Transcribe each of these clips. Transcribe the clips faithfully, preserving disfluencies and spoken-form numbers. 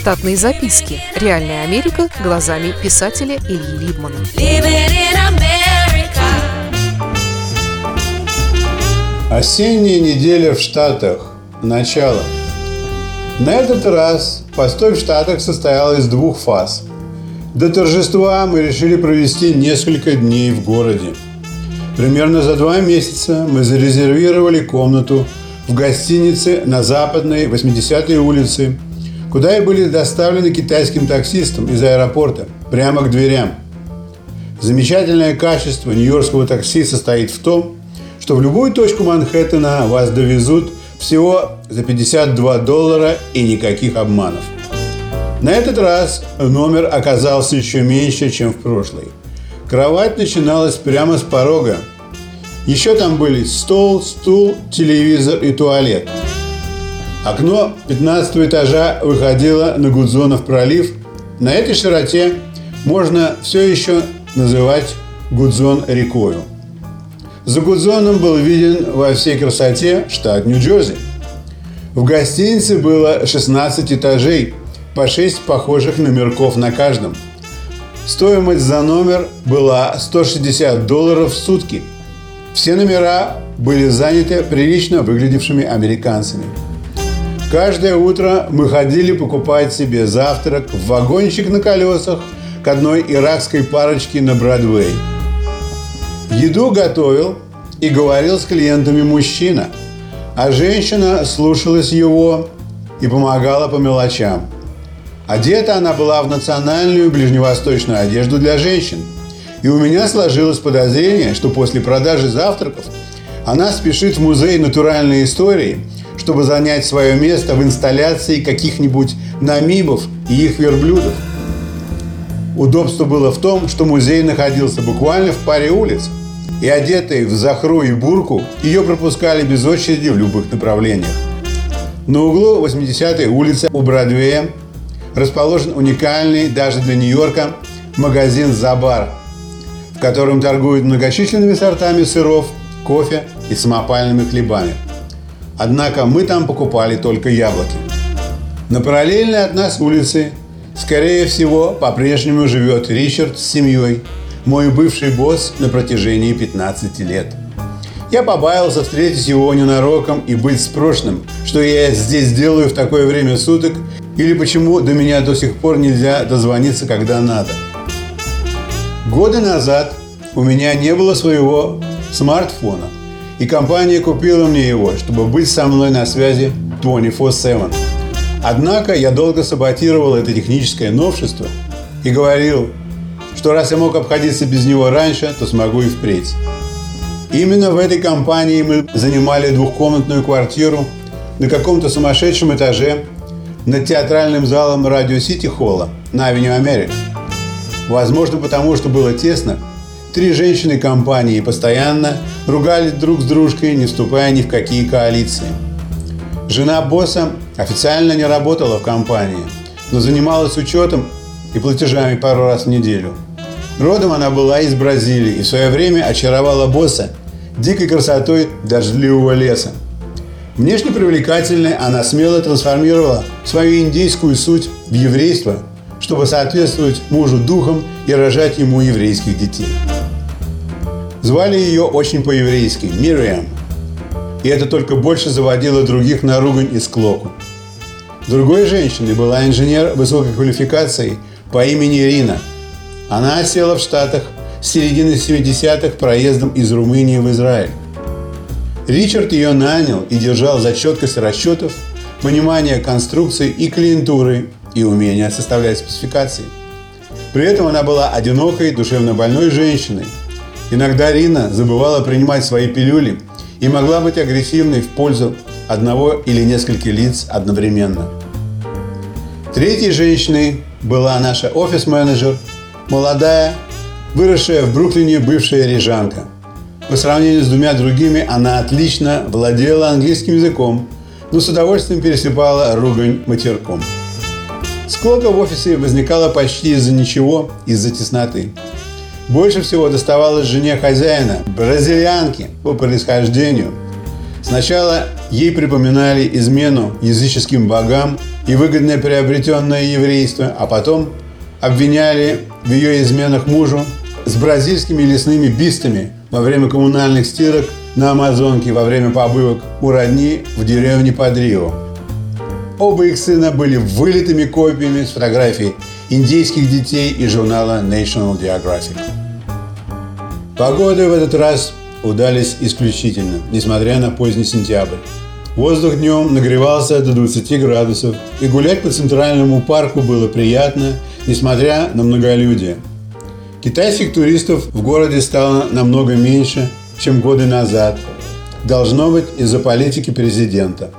«Штатные записки. Реальная Америка глазами писателя Ильи Либмана». Осенняя неделя в Штатах. Начало. На этот раз постой в Штатах состоял из двух фаз. До торжества мы решили провести несколько дней в городе. Примерно за два месяца мы зарезервировали комнату в гостинице на Западной восьмидесятой улице, куда и были доставлены китайским таксистом из аэропорта прямо к дверям. Замечательное качество нью-йоркского такси состоит в том, что в любую точку Манхэттена вас довезут всего за пятьдесят два доллара и никаких обманов. На этот раз номер оказался еще меньше, чем в прошлый. Кровать начиналась прямо с порога. Еще там были стол, стул, телевизор и туалет. Окно пятнадцатого этажа выходило на Гудзонов пролив. На этой широте можно все еще называть Гудзон рекою. За Гудзоном был виден во всей красоте штат Нью-Джерси. В гостинице было шестнадцать этажей, по шесть похожих номерков на каждом. Стоимость за номер была сто шестьдесят долларов в сутки. Все номера были заняты прилично выглядевшими американцами. Каждое утро мы ходили покупать себе завтрак в вагончик на колесах к одной иракской парочке на Бродвей. Еду готовил и говорил с клиентами мужчина, а женщина слушалась его и помогала по мелочам. Одета она была в национальную ближневосточную одежду для женщин, и у меня сложилось подозрение, что после продажи завтраков она спешит в музей натуральной истории, чтобы занять свое место в инсталляции каких-нибудь намибов и их верблюдов. Удобство было в том, что музей находился буквально в паре улиц, и одетые в захру и бурку ее пропускали без очереди в любых направлениях. На углу восьмидесятой улицы у Бродвея расположен уникальный даже для Нью-Йорка магазин «Забар», в котором торгуют многочисленными сортами сыров, кофе и самопальными хлебами. Однако мы там покупали только яблоки. На параллельной от нас улице, скорее всего, по-прежнему живет Ричард с семьей, мой бывший босс на протяжении пятнадцати лет. Я побаился встретить его ненароком и быть спрошенным, что я здесь делаю в такое время суток, или почему до меня до сих пор нельзя дозвониться, когда надо. Годы назад у меня не было своего смартфона, и компания купила мне его, чтобы быть со мной на связи двадцать четыре семь. Однако я долго саботировал это техническое новшество и говорил, что раз я мог обходиться без него раньше, то смогу и впредь. Именно в этой компании мы занимали двухкомнатную квартиру на каком-то сумасшедшем этаже над театральным залом Радио Сити Холла на Авеню Америки. Возможно, потому что было тесно, три женщины компании постоянно ругались друг с дружкой, не вступая ни в какие коалиции. Жена босса официально не работала в компании, но занималась учетом и платежами пару раз в неделю. Родом она была из Бразилии и в свое время очаровала босса дикой красотой дождливого леса. Внешне привлекательной она смело трансформировала свою индейскую суть в еврейство, чтобы соответствовать мужу духом и рожать ему еврейских детей. Звали ее очень по-еврейски – Мириам, и это только больше заводило других на ругань и склоку. Другой женщиной была инженер высокой квалификации по имени Ирина. Она осела в Штатах с середины семидесятых проездом из Румынии в Израиль. Ричард ее нанял и держал за четкость расчетов, понимание конструкций и клиентуры, и умение составлять спецификации. При этом она была одинокой, душевнобольной женщиной. Иногда Рина забывала принимать свои пилюли и могла быть агрессивной в пользу одного или нескольких лиц одновременно. Третьей женщиной была наша офис-менеджер, молодая, выросшая в Бруклине бывшая рижанка. По сравнению с двумя другими она отлично владела английским языком, но с удовольствием пересыпала ругань матерком. Склока в офисе возникала почти из-за ничего, из-за тесноты. Больше всего доставалось жене хозяина, бразильянке по происхождению. Сначала ей припоминали измену языческим богам и выгодно приобретенное еврейство, а потом обвиняли в ее изменах мужу с бразильскими лесными бистами во время коммунальных стирок на Амазонке во время побывок у родни в деревне под Рио. Оба их сына были вылитыми копиями с фотографий индейских детей из журнала National Geographic. Погоды в этот раз удались исключительно, несмотря на поздний сентябрь. Воздух днем нагревался до двадцати градусов, и гулять по центральному парку было приятно, несмотря на многолюдие. Китайских туристов в городе стало намного меньше, чем годы назад, должно быть из-за политики президента.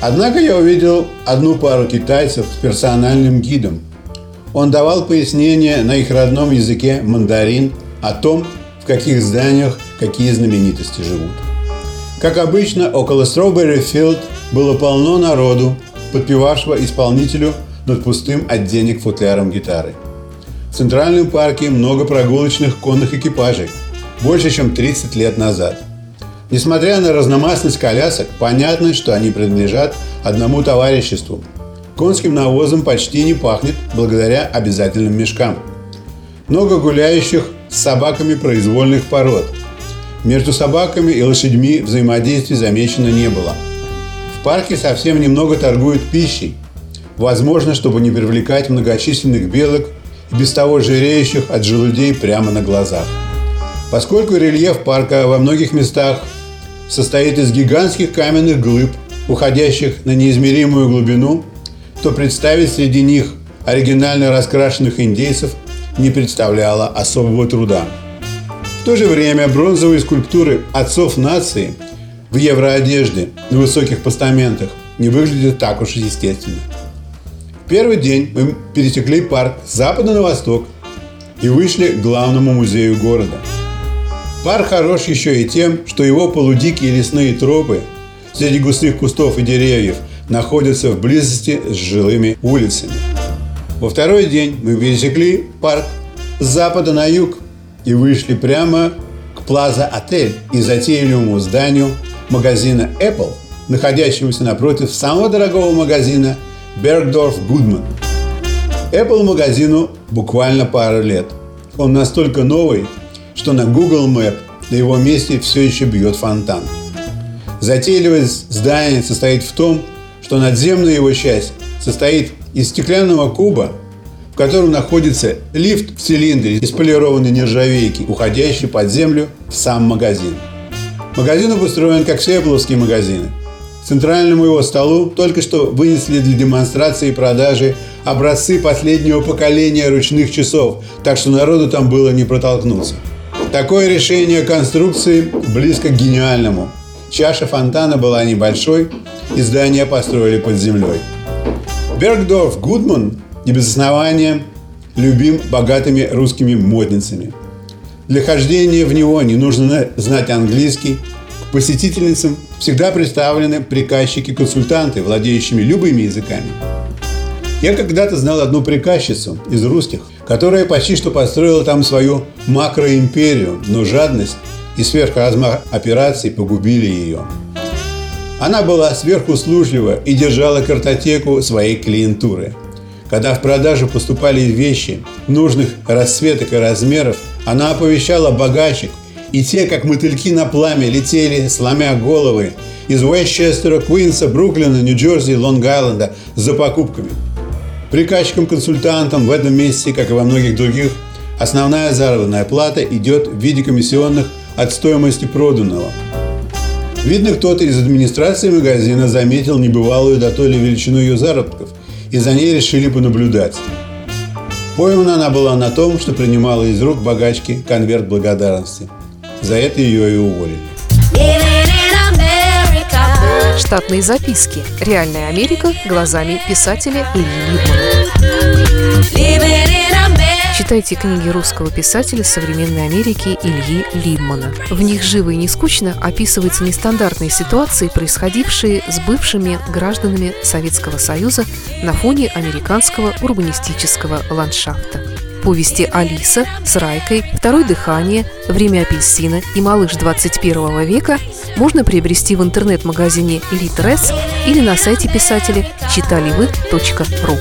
Однако я увидел одну пару китайцев с персональным гидом. Он давал пояснения на их родном языке мандарин о том, в каких зданиях какие знаменитости живут. Как обычно, около Strawberry Field было полно народу, подпевавшего исполнителю над пустым от денег футляром гитары. В Центральном парке много прогулочных конных экипажей, больше, чем тридцать лет назад. Несмотря на разномастность колясок, понятно, что они принадлежат одному товариществу. Конским навозом почти не пахнет благодаря обязательным мешкам. Много гуляющих с собаками произвольных пород. Между собаками и лошадьми взаимодействия замечено не было. В парке совсем немного торгуют пищей. Возможно, чтобы не привлекать многочисленных белок и без того жиреющих от желудей прямо на глазах. Поскольку рельеф парка во многих местах состоит из гигантских каменных глыб, уходящих на неизмеримую глубину, то представить среди них оригинально раскрашенных индейцев не представляло особого труда. В то же время бронзовые скульптуры отцов нации в евроодежде на высоких постаментах не выглядят так уж естественно. В первый день мы пересекли парк с запада на восток и вышли к главному музею города. Парк хорош еще и тем, что его полудикие лесные тропы среди густых кустов и деревьев находятся в близости с жилыми улицами. Во второй день мы пересекли парк с запада на юг и вышли прямо к Plaza Hotel и затейливому зданию магазина Apple, находящемуся напротив самого дорогого магазина Bergdorf Goodman. Apple магазину буквально пару лет. Он настолько новый, что на Google Map на его месте все еще бьет фонтан. Затейливость здания состоит в том, что надземная его часть состоит из стеклянного куба, в котором находится лифт в цилиндре из полированной нержавейки, уходящий под землю в сам магазин. Магазин обустроен как все Apple-овские магазины. К центральному его столу только что вынесли для демонстрации и продажи образцы последнего поколения ручных часов, так что народу там было не протолкнуться. Такое решение конструкции близко к гениальному. Чаша фонтана была небольшой, и здание построили под землей. Bergdorf Goodman не без основания любим богатыми русскими модницами. Для хождения в него не нужно знать английский. К посетительницам всегда представлены приказчики-консультанты, владеющими любыми языками. Я когда-то знал одну приказчицу из русских, которая почти что построила там свою макроимперию, но жадность и сверхразмах операций погубили ее. Она была сверхуслужлива и держала картотеку своей клиентуры. Когда в продажу поступали вещи нужных расцветок и размеров, она оповещала богачек, и те, как мотыльки на пламя, летели, сломя головы, из Уэстчестера, Куинса, Бруклина, Нью-Джерси и Лонг-Айленда за покупками. Приказчикам-консультантам в этом месте, как и во многих других, основная заработная плата идет в виде комиссионных от стоимости проданного. Видно, кто-то из администрации магазина заметил небывалую дотоле величину ее заработков, и за ней решили понаблюдать. Поймана она была на том, что принимала из рук богачки конверт благодарности. За это ее и уволили. Штатные записки. Реальная Америка глазами писателя Ильи Либмана. Читайте книги русского писателя современной Америки Ильи Либмана. В них живо и не скучно описываются нестандартные ситуации, происходившие с бывшими гражданами Советского Союза на фоне американского урбанистического ландшафта. повести «Алиса» с Райкой, «Второе дыхание», «Время апельсина» и «Малыш двадцать первого века» можно приобрести в интернет-магазине «Литрес» или на сайте писателя читали вы точка ру.